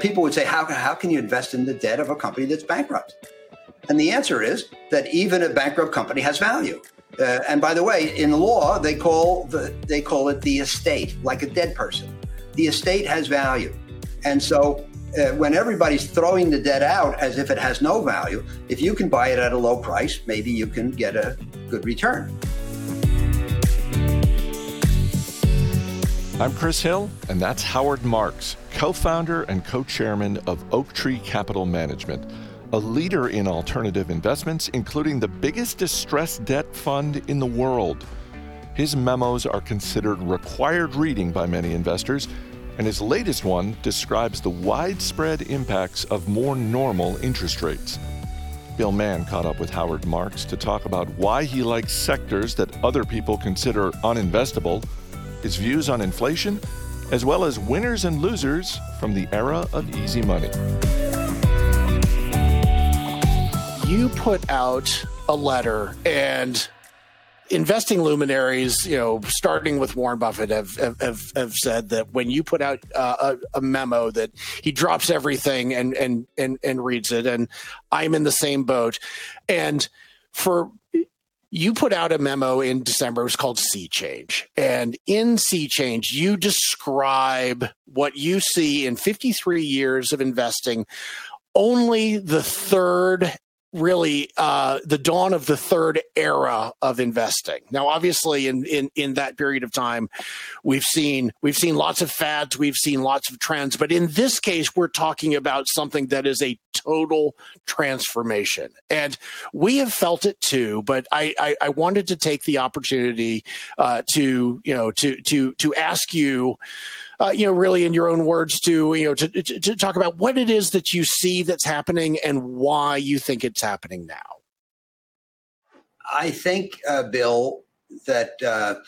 people would say, how can you invest in the debt of a company that's bankrupt? And the answer is that even a bankrupt company has value. And by the way, in law, they call it the estate, like a dead person. The estate has value. And so when everybody's throwing the debt out as if it has no value, if you can buy it at a low price, maybe you can get a good return. I'm Chris Hill, and that's Howard Marks, co-founder and co-chairman of Oaktree Capital Management, a leader in alternative investments, including the biggest distressed debt fund in the world. His memos are considered required reading by many investors, and his latest one describes the widespread impacts of more normal interest rates. Bill Mann caught up with Howard Marks to talk about why he likes sectors that other people consider uninvestable, his views on inflation, as well as winners and losers from the era of easy money. You put out a letter, and investing luminaries, starting with Warren Buffett, have said that when you put out a memo, that he drops everything and reads it. And I'm in the same boat. And you put out a memo in December. It was called Sea Change. And in Sea Change, you describe what you see in 53 years of investing. Only the third, really, the dawn of the third era of investing. Now, obviously, in that period of time, we've seen lots of fads, we've seen lots of trends. But in this case, we're talking about something that is a total transformation. And we have felt it too, but I wanted to take the opportunity to ask you, really in your own words, to talk about what it is that you see that's happening and why you think it's happening now. I think, Bill, that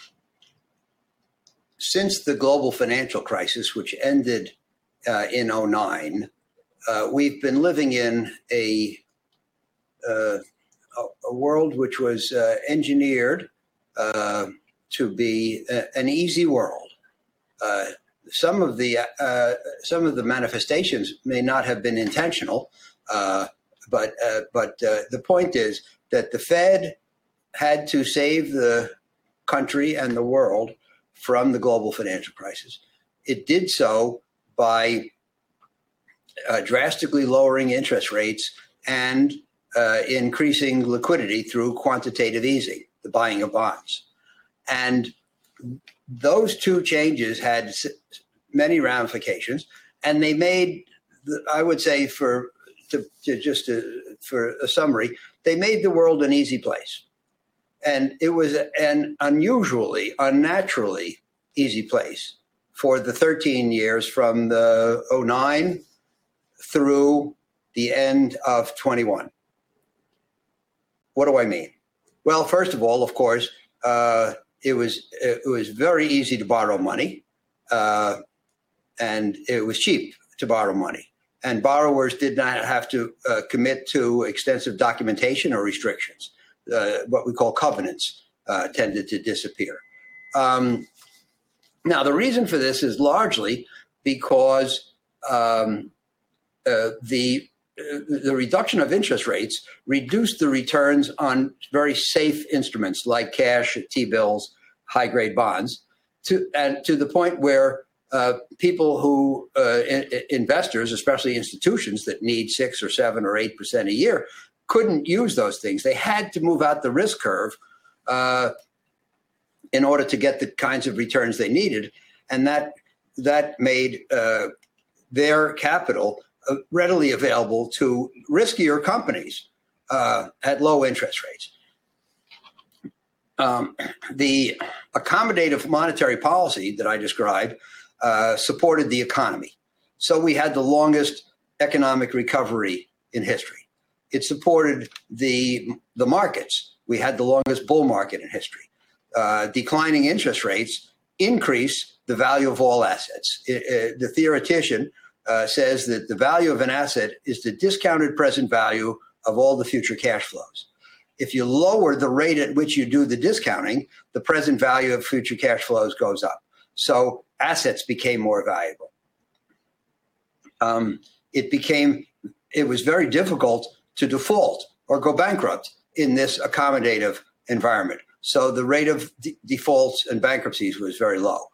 since the global financial crisis, which ended in 2009, we've been living in a world which was engineered to be an easy world. Some of the manifestations may not have been intentional, but the point is that the Fed had to save the country and the world from the global financial crisis. It did so by drastically lowering interest rates and increasing liquidity through quantitative easing, the buying of bonds. And those two changes had many ramifications, and they made, I would say, for a summary, they made the world an easy place. And it was an unnaturally easy place for the 13 years from the 2009 through the end of 2021. What do I mean? Well, first of all, of course, it was very easy to borrow money, and it was cheap to borrow money. And borrowers did not have to commit to extensive documentation or restrictions. What we call covenants tended to disappear. Now, the reason for this is largely because the reduction of interest rates reduced the returns on very safe instruments like cash, T-bills, high-grade bonds, to the point where people who, investors, especially institutions that need 6 or 7 or 8% a year, couldn't use those things. They had to move out the risk curve in order to get the kinds of returns they needed. And that made their capital readily available to riskier companies at low interest rates. The accommodative monetary policy that I described supported the economy. So we had the longest economic recovery in history. It supported the markets. We had the longest bull market in history. Declining interest rates increase the value of all assets. The theoretician says that the value of an asset is the discounted present value of all the future cash flows. If you lower the rate at which you do the discounting, the present value of future cash flows goes up. So assets became more valuable. it was very difficult to default or go bankrupt in this accommodative environment. So the rate of defaults and bankruptcies was very low.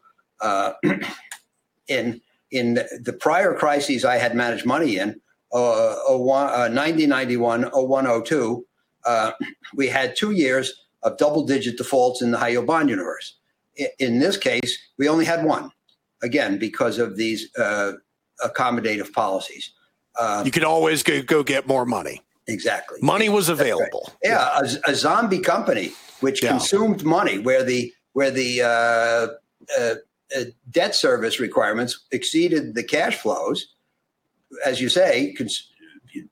In the prior crises I had managed money in, 1991, 01, 02, we had 2 years of double-digit defaults in the high-yield bond universe. In this case, we only had one, again, because of these accommodative policies. You could always go get more money. Exactly. Money was available. Right. Yeah, yeah. A zombie company which consumed money, where the debt service requirements exceeded the cash flows, as you say,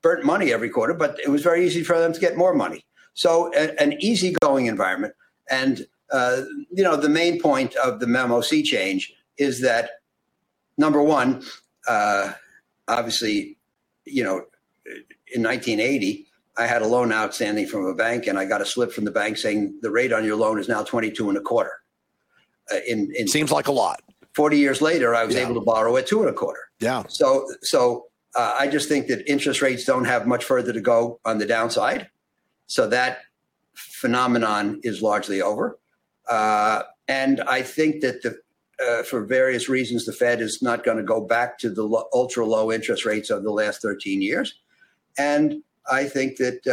burnt money every quarter, but it was very easy for them to get more money. So an easygoing environment. And, the main point of the memo Sea Change is that, number one, obviously, in 1980, I had a loan outstanding from a bank, and I got a slip from the bank saying the rate on your loan is now 22.25%. Seems like a lot. 40 years later, I was able to borrow at 2.25%. Yeah. So I just think that interest rates don't have much further to go on the downside. So that phenomenon is largely over. And I think that for various reasons, the Fed is not going to go back to the ultra low interest rates of the last 13 years. And I think that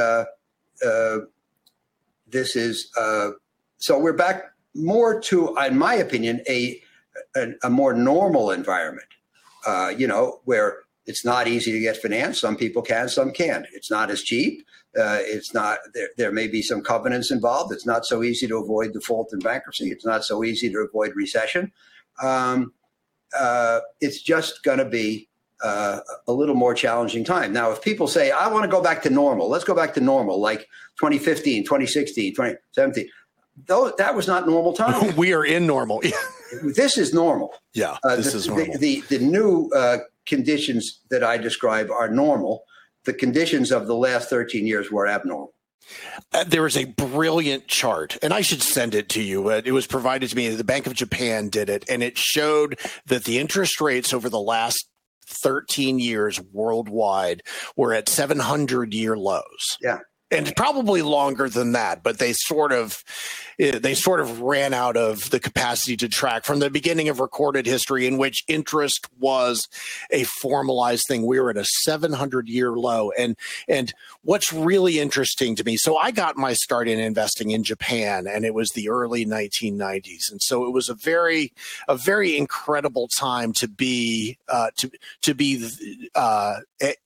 this is so we're back more to, in my opinion, a more normal environment, where it's not easy to get financed. Some people can, some can't. It's not as cheap. It's not there may be some covenants involved. It's not so easy to avoid default and bankruptcy. It's not so easy to avoid recession. It's just going to be a little more challenging time. Now, if people say, I want to go back to normal, let's go back to normal, like 2015, 2016, 2017. Though that was not normal time. We are in normal. This is normal. Yeah, this is normal. The new conditions that I describe are normal. The conditions of the last 13 years were abnormal. There is a brilliant chart, and I should send it to you. It was provided to me. The Bank of Japan did it, and it showed that the interest rates over the last 13 years worldwide were at 700-year lows. Yeah. And probably longer than that, but they sort of ran out of the capacity to track from the beginning of recorded history in which interest was a formalized thing. We were at a 700-year low. And what's really interesting to me, so I got my start in investing in Japan, and it was the early 1990s. And so it was a very incredible time to be an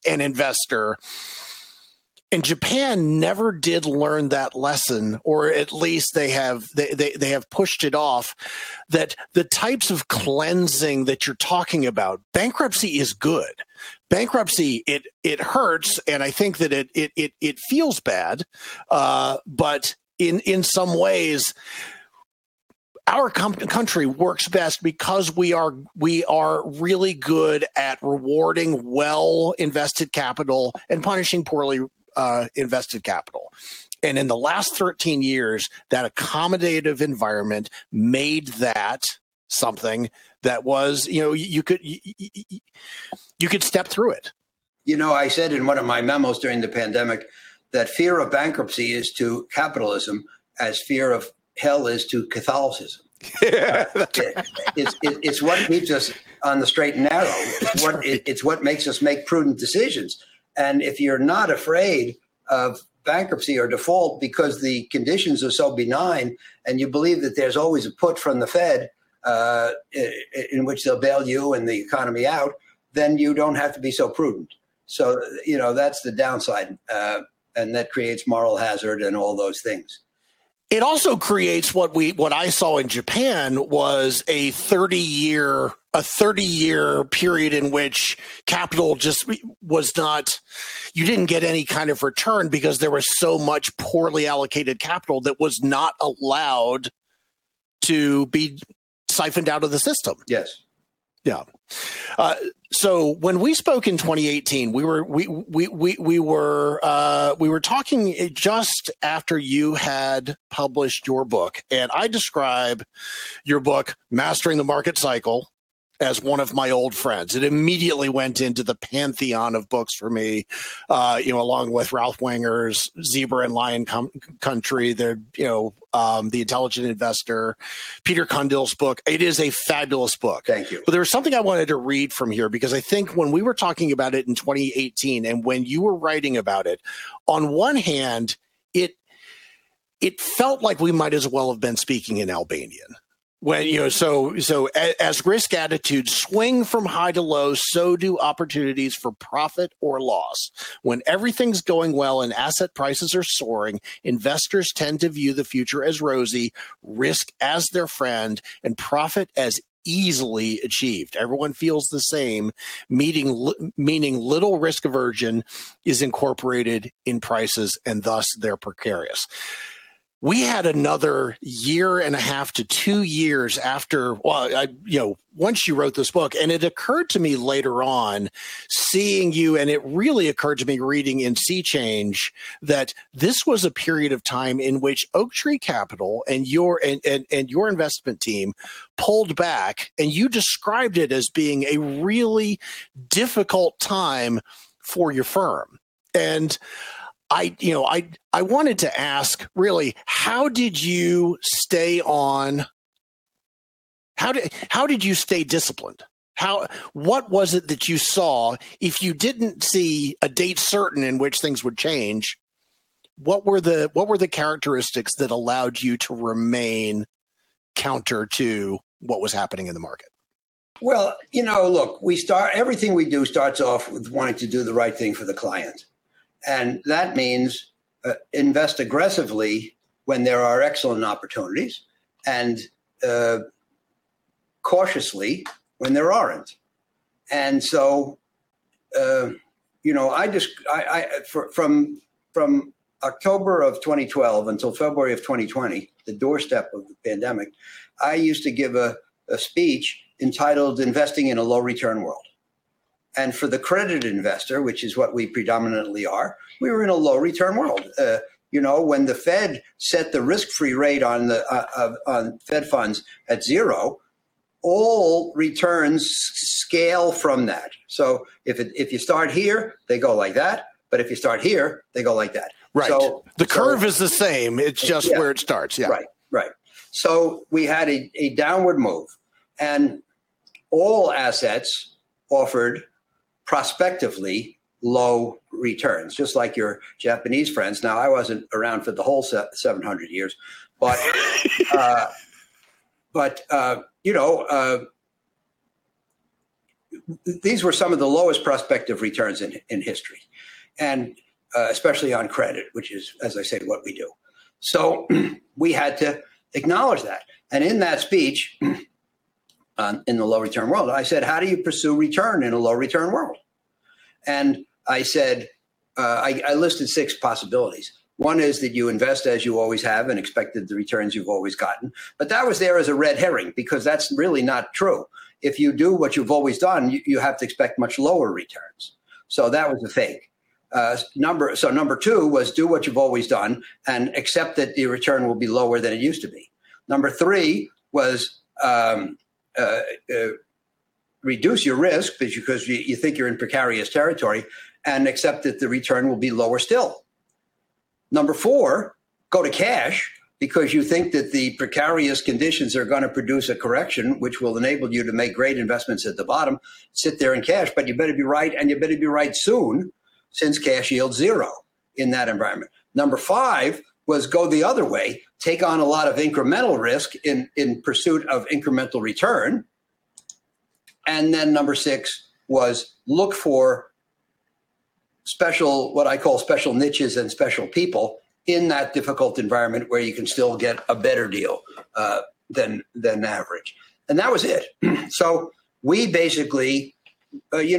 investor. And Japan never did learn that lesson, or at least they have pushed it off, that the types of cleansing that you're talking about, bankruptcy is good. Bankruptcy, it hurts, and I think that it feels bad, but in some ways, our country works best because we are really good at rewarding well invested capital and punishing poorly invested capital. And in the last 13 years, that accommodative environment made that something that was, you could step through it. I said in one of my memos during the pandemic that fear of bankruptcy is to capitalism as fear of hell is to Catholicism. Yeah, it's what keeps us on the straight and narrow. It's what makes us make prudent decisions. And if you're not afraid of bankruptcy or default because the conditions are so benign and you believe that there's always a put from the Fed in which they'll bail you and the economy out, then you don't have to be so prudent. So, that's the downside. And that creates moral hazard and all those things. It also creates what I saw in Japan was a 30-year period in which capital just was not, you didn't get any kind of return because there was so much poorly allocated capital that was not allowed to be siphoned out of the system. Yes. Yeah. So when we spoke in 2018, we were talking just after you had published your book, and I describe your book, Mastering the Market Cycle, as one of my old friends. It immediately went into the pantheon of books for me, along with Ralph Wenger's Zebra and Lion Country, The Intelligent Investor, Peter Cundill's book. It is a fabulous book. Thank you. But there was something I wanted to read from here, because I think when we were talking about it in 2018 and when you were writing about it, on one hand, it felt like we might as well have been speaking in Albanian. When, so as risk attitudes swing from high to low, so do opportunities for profit or loss. When everything's going well and asset prices are soaring, investors tend to view the future as rosy, risk as their friend, and profit as easily achieved. Everyone feels the same, meaning little risk aversion is incorporated in prices, and thus they're precarious. We had another 1.5 to 2 years after, once you wrote this book, and it occurred to me later on seeing you, and it really occurred to me reading in Sea Change that this was a period of time in which Oaktree Capital and your investment team pulled back, and you described it as being a really difficult time for your firm. And I wanted to ask, really, how did you stay disciplined? What was it that you saw? If you didn't see a date certain in which things would change, what were the characteristics that allowed you to remain counter to what was happening in the market? Well, look, everything we do starts off with wanting to do the right thing for the client. And that means invest aggressively when there are excellent opportunities and cautiously when there aren't. And so, from October of 2012 until February of 2020, the doorstep of the pandemic, I used to give a speech entitled Investing in a Low Return World. And for the credit investor, which is what we predominantly are, we were in a low return world. When the Fed set the risk-free rate on the on Fed funds at zero, all returns scale from that. So if you start here, they go like that. But if you start here, they go like that. Right. So, the curve is the same. It's just where it starts. Yeah. Right. So we had a downward move, and all assets offered prospectively low returns, just like your Japanese friends. Now, I wasn't around for the whole 700 years, but these were some of the lowest prospective returns in history, and especially on credit, which is, as I say, what we do. So we had to acknowledge that. And in that speech, in the low return world, I said, how do you pursue return in a low return world? And I said, I listed 6 possibilities. One is that you invest as you always have and expected the returns you've always gotten. But that was there as a red herring, because that's really not true. If you do what you've always done, you have to expect much lower returns. So that was a fake. Number 2 was do what you've always done and accept that the return will be lower than it used to be. Number 3 was reduce your risk because you think you're in precarious territory and accept that the return will be lower still. Number 4, go to cash because you think that the precarious conditions are going to produce a correction, which will enable you to make great investments at the bottom, sit there in cash, but you better be right, and you better be right soon, since cash yields 0 in that environment. Number 5 was go the other way, take on a lot of incremental risk in pursuit of incremental return. And then number 6 was look for what I call special niches and special people in that difficult environment where you can still get a better deal than average. And that was it. So we basically, we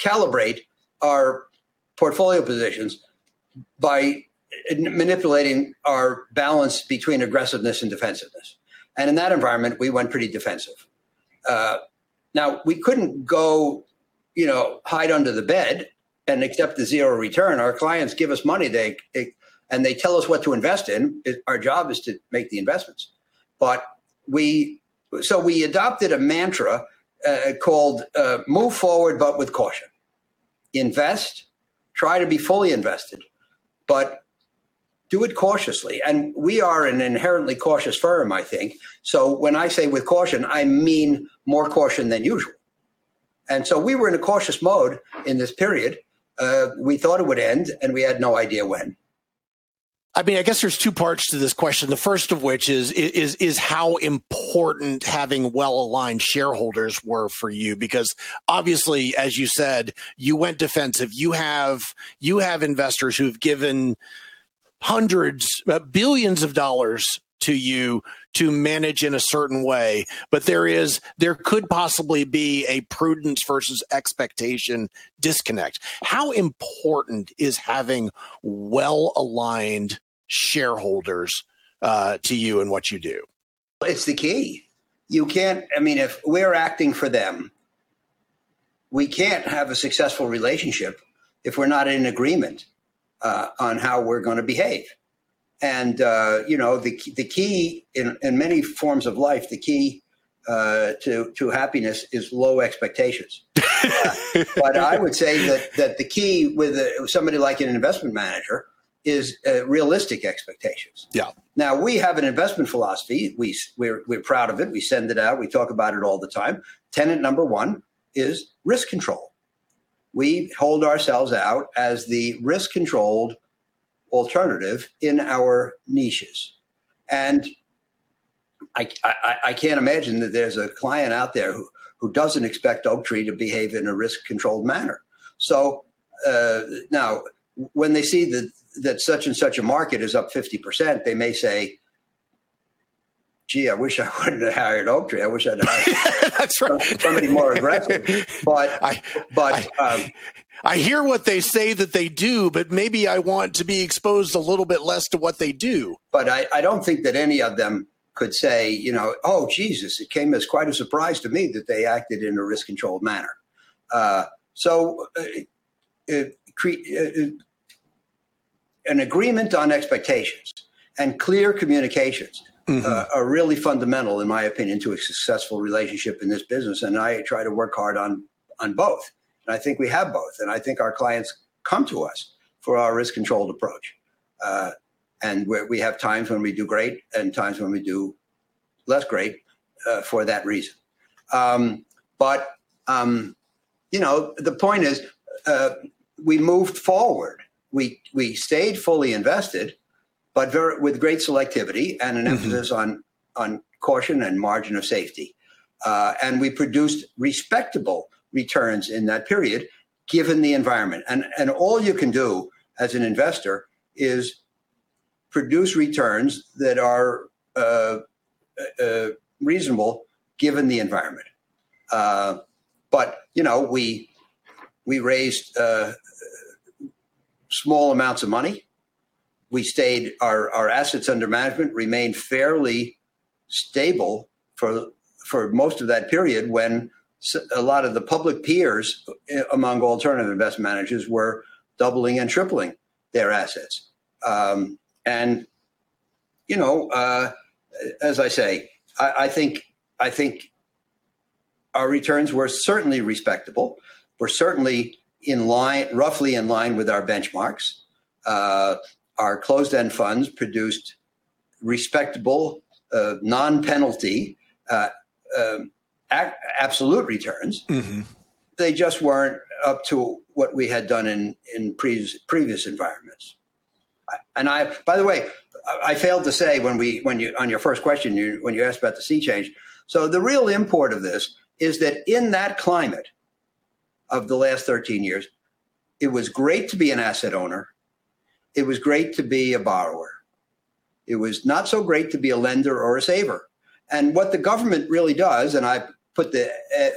calibrate our portfolio positions by manipulating our balance between aggressiveness and defensiveness. And in that environment, we went pretty defensive. Now, we couldn't go, hide under the bed and accept the zero return. Our clients give us money, they tell us what to invest in. Our job is to make the investments. But we adopted a mantra called move forward, but with caution. Invest, try to be fully invested, but do it cautiously. And we are an inherently cautious firm, I think. So when I say with caution, I mean more caution than usual. And so we were in a cautious mode in this period. We thought it would end, and we had no idea when. I mean, I guess there's two parts to this question. The first of which is how important having well-aligned shareholders were for you, because obviously, as you said, you went defensive. You have investors who've given hundreds, billions of dollars to you to manage in a certain way, but there could possibly be a prudence versus expectation disconnect. How important is having well-aligned shareholders to you and what you do? It's the key. You can't, I mean, if we're acting for them, we can't have a successful relationship if we're not in agreement on how we're going to behave. And, you know, the key in many forms of life, the key to happiness is low expectations. But I would say that the key with somebody like an investment manager is realistic expectations. Yeah. Now, we have an investment philosophy. We're proud of it. We send it out. We talk about it all the time. Tenet number one is risk control. We hold ourselves out as the risk-controlled alternative in our niches. And I can't imagine that there's a client out there who doesn't expect Oaktree to behave in a risk-controlled manner. So now, when they see that such and such a market is up 50%, they may say, gee, I wish I wouldn't have hired Oaktree. I wish I'd hired That's right. somebody more aggressive. But I hear what they say that they do, but maybe I want to be exposed a little bit less to what they do. But I don't think that any of them could say, you know, oh, Jesus, it came as quite a surprise to me that they acted in a risk-controlled manner. So an agreement on expectations and clear communications are really fundamental, in my opinion, to a successful relationship in this business. And I try to work hard on both. And I think we have both. And I think our clients come to us for our risk-controlled approach. And we have times when we do great and times when we do less great for that reason. You know, the point is we moved forward. We stayed fully invested, but with great selectivity and an emphasis on caution and margin of safety. And we produced respectable returns in that period, given the environment. And all you can do as an investor is produce returns that are reasonable given the environment. But, you know, we raised small amounts of money. We stayed, our assets under management remained fairly stable for most of that period when a lot of the public peers among alternative investment managers were doubling and tripling their assets. You know, as I say, I think our returns were certainly respectable. We're certainly in line, roughly in line with our benchmarks. Our closed-end funds produced respectable, non-penalty, absolute returns. They just weren't up to what we had done in previous environments. And by the way, I failed to say when you on your first question, when you asked about the sea change. So the real import of this is that in that climate of the last 13 years, it was great to be an asset owner. It was great to be a borrower. It was not so great to be a lender or a saver. And what the government really does, and I put the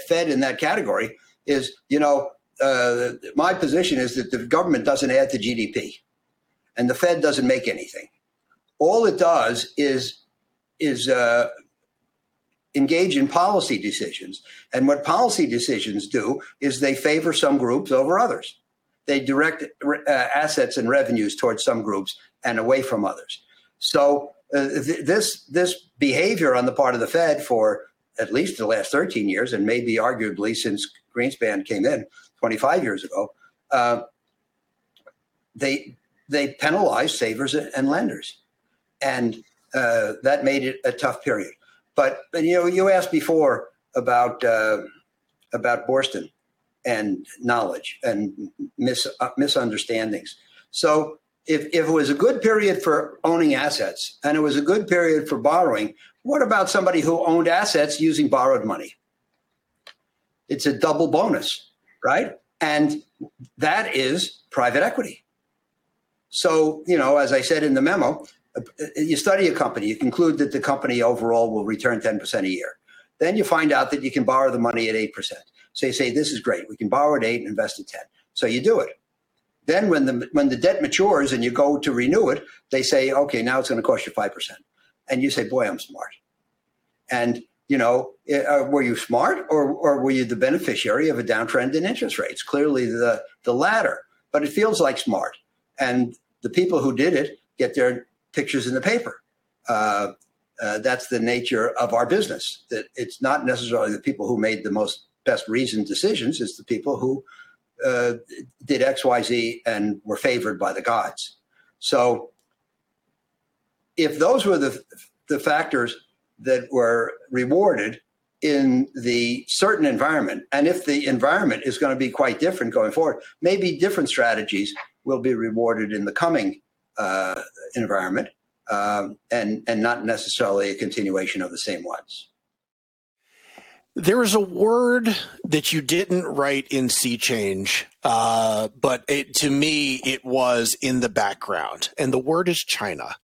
Fed in that category, is, you know, my position is that the government doesn't add to GDP and the Fed doesn't make anything. All it does is engage in policy decisions. And what policy decisions do is they favor some groups over others. They direct assets and revenues towards some groups and away from others. So this behavior on the part of the Fed for at least the last 13 years, and maybe arguably since Greenspan came in 25 years ago, they penalized savers and lenders, and that made it a tough period. But you asked before about Borston and knowledge and misunderstandings. So if it was a good period for owning assets and it was a good period for borrowing, what about somebody who owned assets using borrowed money? It's a double bonus, right? And that is private equity. So, as I said in the memo, you study a company, you conclude that the company overall will return 10% a year. Then you find out that you can borrow the money at 8%. So you say, this is great. We can borrow at 8 and invest at 10. So you do it. Then when the debt matures and you go to renew it, they say, okay, now it's going to cost you 5%. And you say, boy, I'm smart. And, were you smart or were you the beneficiary of a downtrend in interest rates? Clearly the latter, but it feels like smart. And the people who did it get their pictures in the paper. That's the nature of our business. That it's not necessarily the people who made the best reasoned decisions. It's the people who did X, Y, Z and were favored by the gods. So if those were the factors that were rewarded in the certain environment, and if the environment is going to be quite different going forward, maybe different strategies will be rewarded in the coming environment, and not necessarily a continuation of the same ones. There is a word that you didn't write in Sea Change, but to me, it was in the background, and the word is China.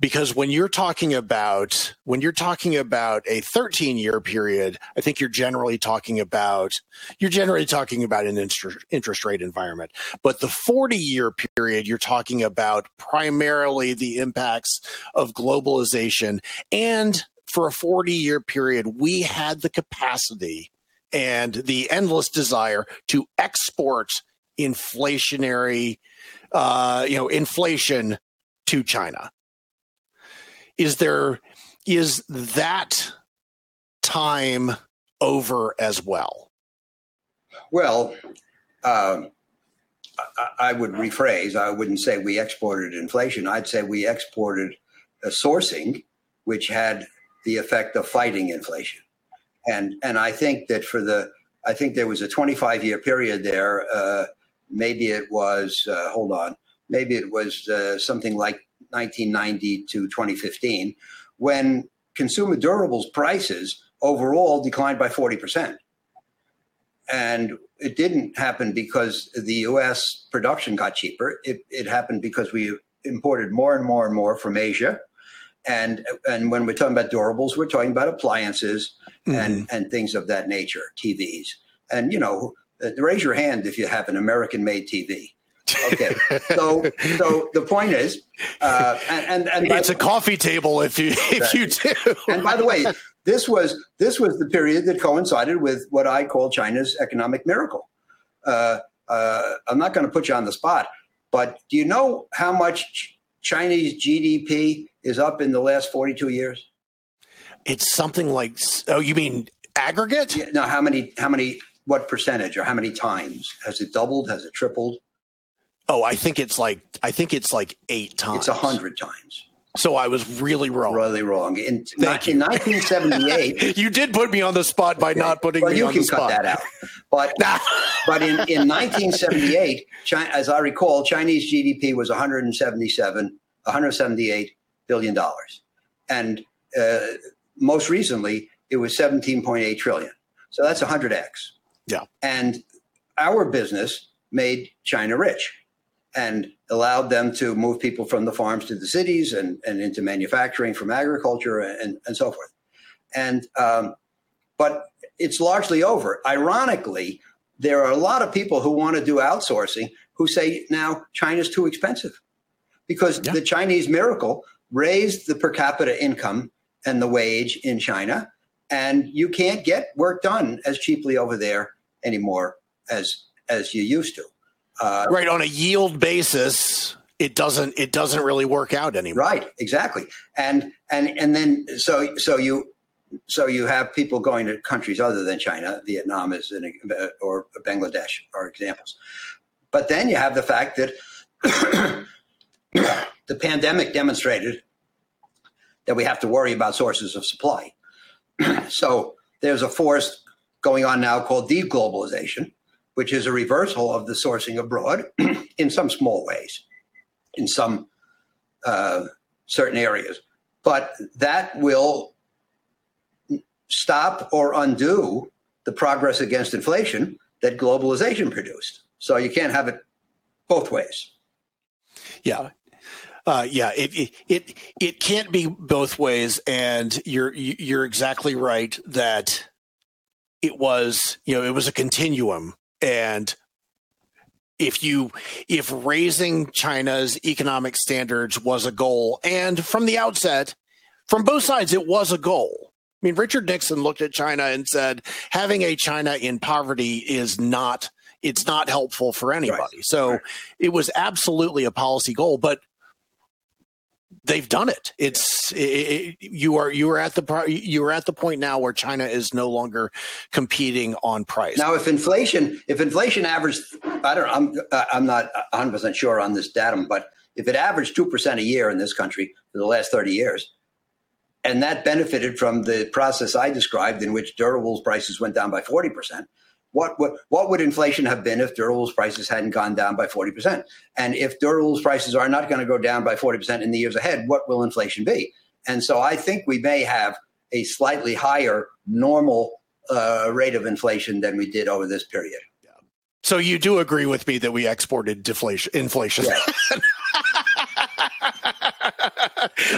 Because when you're talking about a 13-year period, I think you're generally talking about an interest rate environment. But the 40-year period, you're talking about primarily the impacts of globalization. And for a 40-year period, we had the capacity and the endless desire to export inflation to China. Is that time over as well? Well, I would rephrase. I wouldn't say we exported inflation. I'd say we exported sourcing, which had the effect of fighting inflation. And I think that there was a 25-year period there. Maybe it was something like 1990 to 2015, when consumer durables prices overall declined by 40%. And it didn't happen because the U.S. production got cheaper. It happened because we imported more and more and more from Asia. And when we're talking about durables, we're talking about appliances and things of that nature, TVs. And, raise your hand if you have an American-made TV. Okay, so the point is, and it's a coffee table if you do. And by the way, this was the period that coincided with what I call China's economic miracle. I'm not going to put you on the spot, but do you know how much Chinese GDP is up in the last 42 years? It's something like, oh, you mean aggregate? Yeah, no, how many? What percentage or how many times has it doubled? Has it tripled? Oh, I think it's like 8 times. It's 100 times. So I was really wrong. Really wrong. In 1978, you did put me on the spot by not putting me on the spot. Well, you can cut that out. But in 1978, China, as I recall, Chinese GDP was $178 billion, and most recently it was $17.8 trillion. So that's 100x. Yeah. And our business made China rich and allowed them to move people from the farms to the cities and into manufacturing from agriculture and so forth. And but it's largely over. Ironically, there are a lot of people who want to do outsourcing who say now China's too expensive because the Chinese miracle raised the per capita income and the wage in China, and you can't get work done as cheaply over there anymore as you used to. Right, on a yield basis, it doesn't really work out anymore. Right, exactly. And then you have people going to countries other than China. Vietnam is or Bangladesh are examples. But then you have the fact that the pandemic demonstrated that we have to worry about sources of supply. So there's a force going on now called deglobalization, which is a reversal of the sourcing abroad in some small ways, in some certain areas. But that will stop or undo the progress against inflation that globalization produced. So you can't have it both ways. Yeah. It can't be both ways, and you're exactly right that it was a continuum, and if raising China's economic standards was a goal, and from the outset, from both sides, it was a goal. I mean, Richard Nixon looked at China and said, having a China in poverty is not, it's not helpful for anybody. Right. So right. It was absolutely a policy goal, but they've done it. You are at the point now where China is no longer competing on price. Now, if inflation averaged, I'm not 100% sure on this datum, but if it averaged 2% a year in this country for the last 30 years, and that benefited from the process I described in which durables prices went down by 40%, what would inflation have been if durables prices hadn't gone down by 40%? And if durables prices are not going to go down by 40% in the years ahead, what will inflation be? And so I think we may have a slightly higher normal rate of inflation than we did over this period. Yeah. So you do agree with me that we exported inflation? Yeah.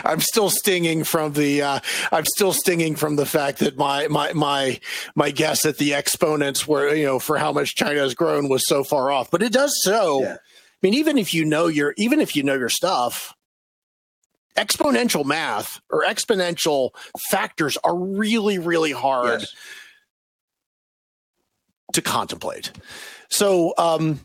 I'm still stinging from the fact that my guess at the exponents were, for how much China has grown was so far off. But it does so. Yeah. I mean, even if you know your stuff, exponential math or exponential factors are really, really hard to contemplate. So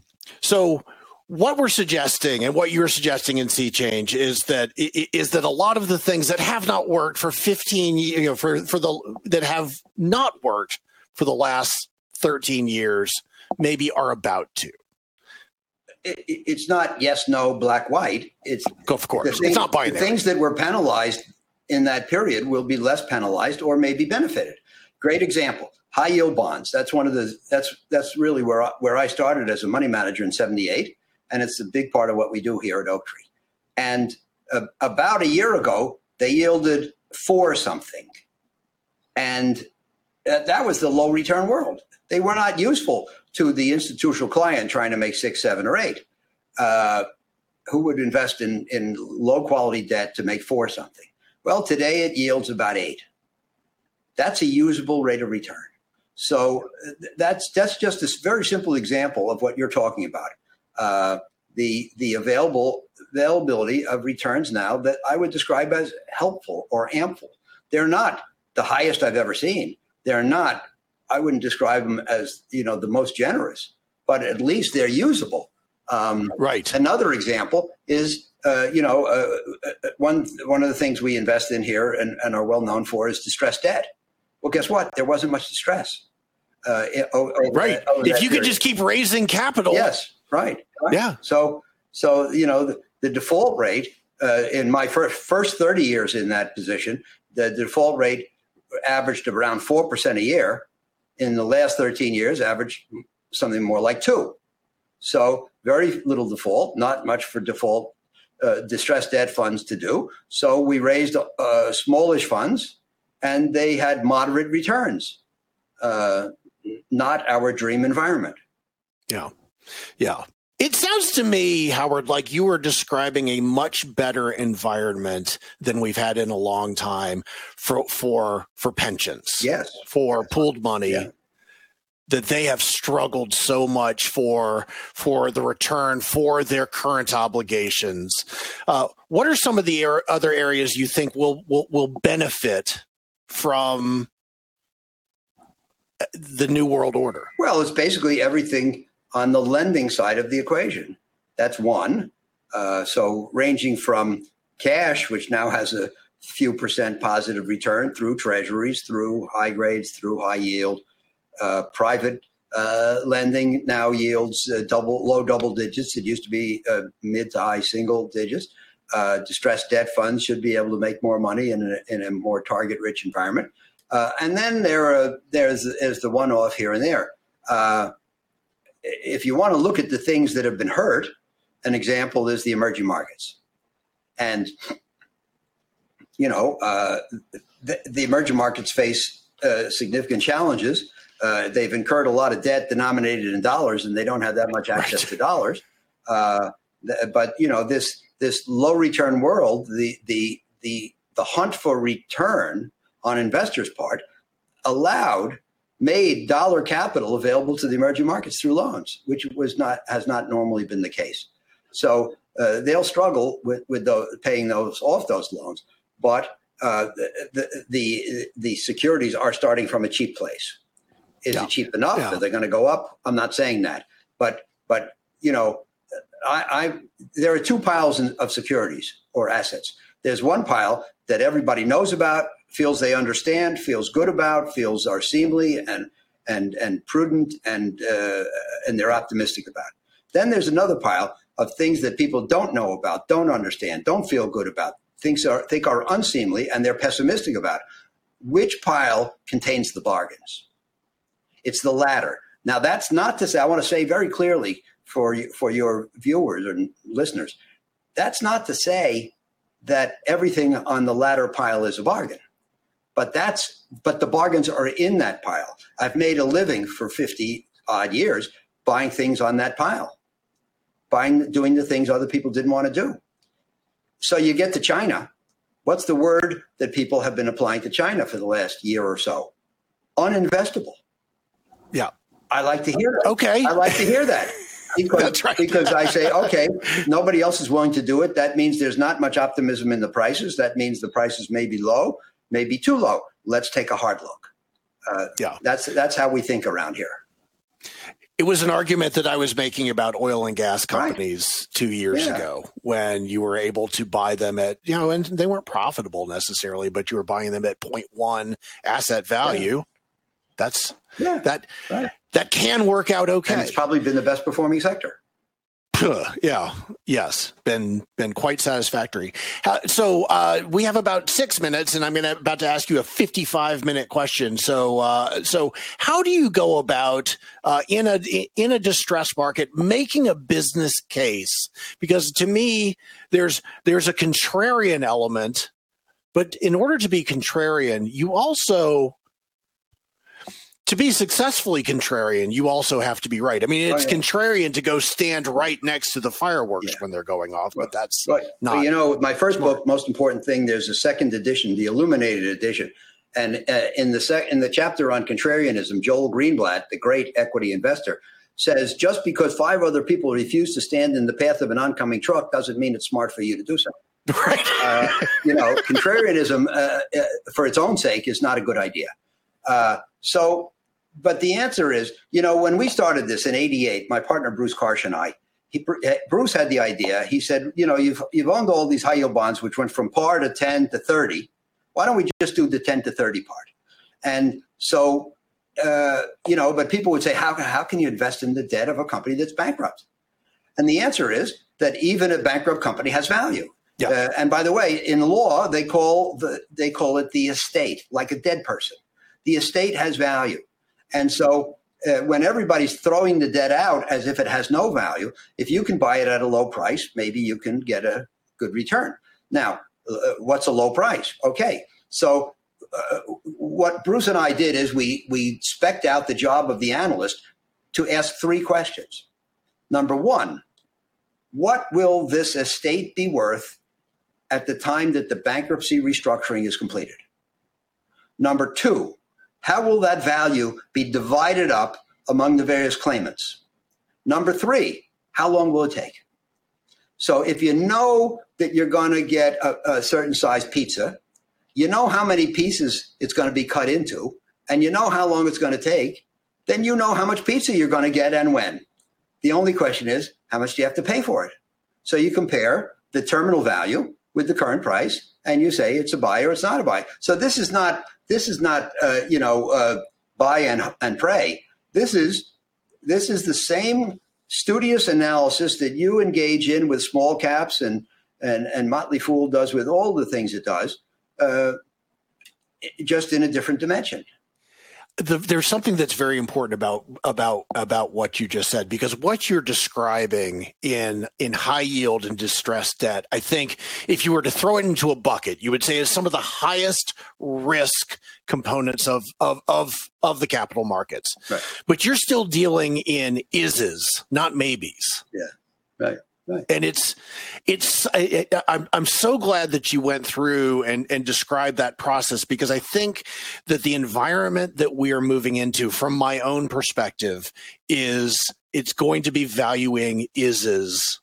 what we're suggesting and what you're suggesting in Sea Change is that a lot of the things that have not worked for 15 years, that have not worked for the last 13 years, maybe are about to. It's not yes, no, black, white. It's of course it's not binary. The things that were penalized in that period will be less penalized or maybe benefited. Great example. High yield bonds. That's one of the. That's really where I started as a money manager in '78. And it's a big part of what we do here at Oaktree. And about a year ago, they yielded 4%. And that was the low return world. They were not useful to the institutional client trying to make 6, 7, or 8, who would invest in low quality debt to make 4%. Well, today it yields about 8. That's a usable rate of return. So that's just this very simple example of what you're talking about. The availability of returns now that I would describe as helpful or ample. They're not the highest I've ever seen. They're not, I wouldn't describe them as, the most generous, but at least they're usable. Right. Another example is, one of the things we invest in here and are well known for is distressed debt. Well, guess what? There wasn't much distress. Right. If you could just keep raising capital. Yes. Right. Yeah. So the default rate in my first 30 years in that position, the default rate averaged around 4% a year. In the last 13 years, averaged something more like 2%. So very little default, not much for default distressed debt funds to do. So we raised smallish funds, and they had moderate returns. Not our dream environment. Yeah. Yeah. It sounds to me, Howard, like you were describing a much better environment than we've had in a long time for pensions. Yes. For pooled money that they have struggled so much for the return for their current obligations. What are some of the other areas you think will benefit from the New World Order? Well, it's basically everything on the lending side of the equation. That's one. So ranging from cash, which now has a few percent positive return, through treasuries, through high grades, through high yield, private lending now yields low double digits. It used to be mid to high single digits. Distressed debt funds should be able to make more money in a more target-rich environment. And then there's the one-off here and there. If you want to look at the things that have been hurt, an example is the emerging markets. And, you know, the emerging markets face significant challenges. They've incurred a lot of debt denominated in dollars, and they don't have that much access to dollars. But, you know, this low return world, the hunt for return on investors' part made dollar capital available to the emerging markets through loans, which has not normally been the case. So they'll struggle with paying those loans, but the securities are starting from a cheap place. Is it cheap enough? Yeah. Are they going to go up? I'm not saying that, but you know, there are two piles of securities or assets. There's one pile that everybody knows about, feels they understand, feels good about, feels are seemly and prudent and they're optimistic about. Then there's another pile of things that people don't know about, don't understand, don't feel good about, think are unseemly, and they're pessimistic about. Which pile contains the bargains? It's the latter. Now, that's not to say, I want to say very clearly for your viewers and listeners, that's not to say that everything on the latter pile is a bargain, but the bargains are in that pile. I've made a living for 50 odd years buying things on that pile, doing the things other people didn't want to do. So you get to China. What's the word that people have been applying to China for the last year or so? Uninvestable. Yeah. I like to hear that. Okay. I like to hear that. Because, right. Because I say, okay, nobody else is willing to do it. That means there's not much optimism in the prices. That means the prices may be low, maybe too low. Let's take a hard look. That's how we think around here. It was an argument that I was making about oil and gas companies 2 years ago, when you were able to buy them at, you know, and they weren't profitable necessarily, but you were buying them at 0.1 asset value. Yeah. That can work out okay. And it's probably been the best performing sector. Been quite satisfactory. So we have about 6 minutes, and I'm about to ask you a 55-minute question. So how do you go about in a distressed market making a business case? Because to me, there's a contrarian element, but in order to be contrarian, to be successfully contrarian, you also have to be right. I mean, it's contrarian to go stand right next to the fireworks when they're going off, but that's not. Well, you know, my first book, Most Important Thing, there's a second edition, the illuminated edition. And in the chapter on contrarianism, Joel Greenblatt, the great equity investor, says, just because 5 other people refuse to stand in the path of an oncoming truck doesn't mean it's smart for you to do so. Right. Contrarianism, for its own sake, is not a good idea. But the answer is, you know, when we started this in '88, my partner Bruce Karsh and I, Bruce had the idea. He said, you know, you've owned all these high yield bonds, which went from par to 10 to 30. Why don't we just do the 10 to 30 part? And so, but people would say, how can you invest in the debt of a company that's bankrupt? And the answer is that even a bankrupt company has value. Yeah. And by the way, in law, they call it the estate, like a dead person. The estate has value. And so when everybody's throwing the debt out as if it has no value, if you can buy it at a low price, maybe you can get a good return. Now, what's a low price? Okay. So what Bruce and I did is we spec'd out the job of the analyst to ask 3 questions. Number 1, what will this estate be worth at the time that the bankruptcy restructuring is completed? Number 2, how will that value be divided up among the various claimants? Number 3, how long will it take? So if you know that you're going to get a certain size pizza, you know how many pieces it's going to be cut into, and you know how long it's going to take, then you know how much pizza you're going to get and when. The only question is, how much do you have to pay for it? So you compare the terminal value with the current price, and you say it's a buy or it's not a buy. So this is not buy and pray. This is the same studious analysis that you engage in with small caps and Motley Fool does with all the things it does, just in a different dimension. There's something that's very important about what you just said, because what you're describing in high yield and distressed debt, I think if you were to throw it into a bucket, you would say is some of the highest risk components of the capital markets. Right. But you're still dealing in ises, not maybes. Yeah. Right. Right. And I'm so glad that you went through and described that process, because I think that the environment that we are moving into, from my own perspective, is it's going to be valuing ises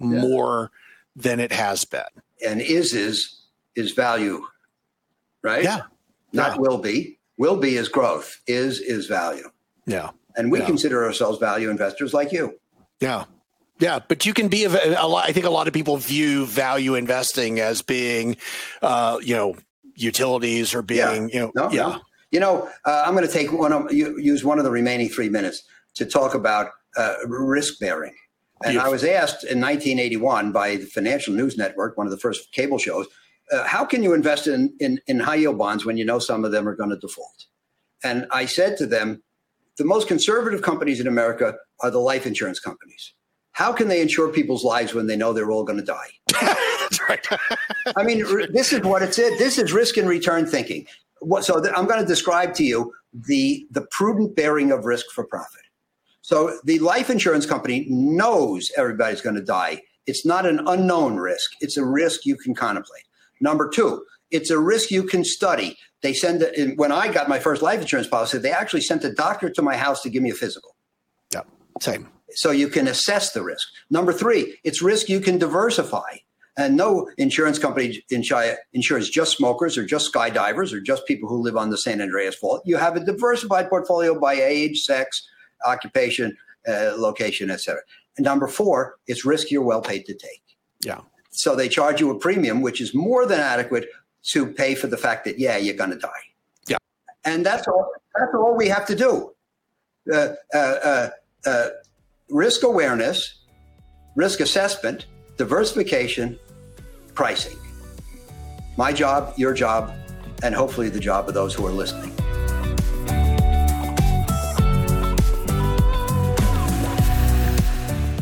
more than it has been. And is value, right? Yeah. Not will be. Will be is growth. Is value. Yeah. And we consider ourselves value investors like you. Yeah. Yeah, but you can be. I think a lot of people view value investing as being, utilities or being, No. You know, I'm going to use one of the remaining 3 minutes to talk about risk bearing. And I was asked in 1981 by the Financial News Network, one of the first cable shows, how can you invest in high yield bonds when you know some of them are going to default? And I said to them, the most conservative companies in America are the life insurance companies. How can they insure people's lives when they know they're all going to die? That's right. I mean, this is what it said. This is risk and return thinking. So I'm going to describe to you the prudent bearing of risk for profit. So the life insurance company knows everybody's going to die. It's not an unknown risk. It's a risk you can contemplate. Number two, it's a risk you can study. They send when I got my first life insurance policy, they actually sent a doctor to my house to give me a physical. Yeah, same. So you can assess the risk. Number three, it's risk you can diversify. And no insurance company insures just smokers or just skydivers or just people who live on the San Andreas Fault. You have a diversified portfolio by age, sex, occupation, location, et cetera. And number four, it's risk you're well paid to take. Yeah. So they charge you a premium, which is more than adequate to pay for the fact that, you're going to die. Yeah. And that's all. That's all we have to do. Risk awareness, risk assessment, diversification, pricing. My job, your job, and hopefully the job of those who are listening.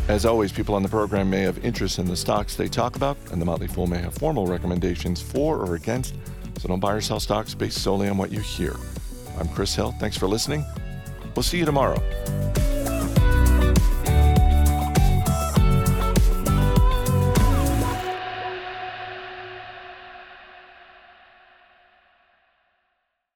As always, people on the program may have interest in the stocks they talk about, and the Motley Fool may have formal recommendations for or against, so don't buy or sell stocks based solely on what you hear. I'm Chris Hill. Thanks for listening. We'll see you tomorrow.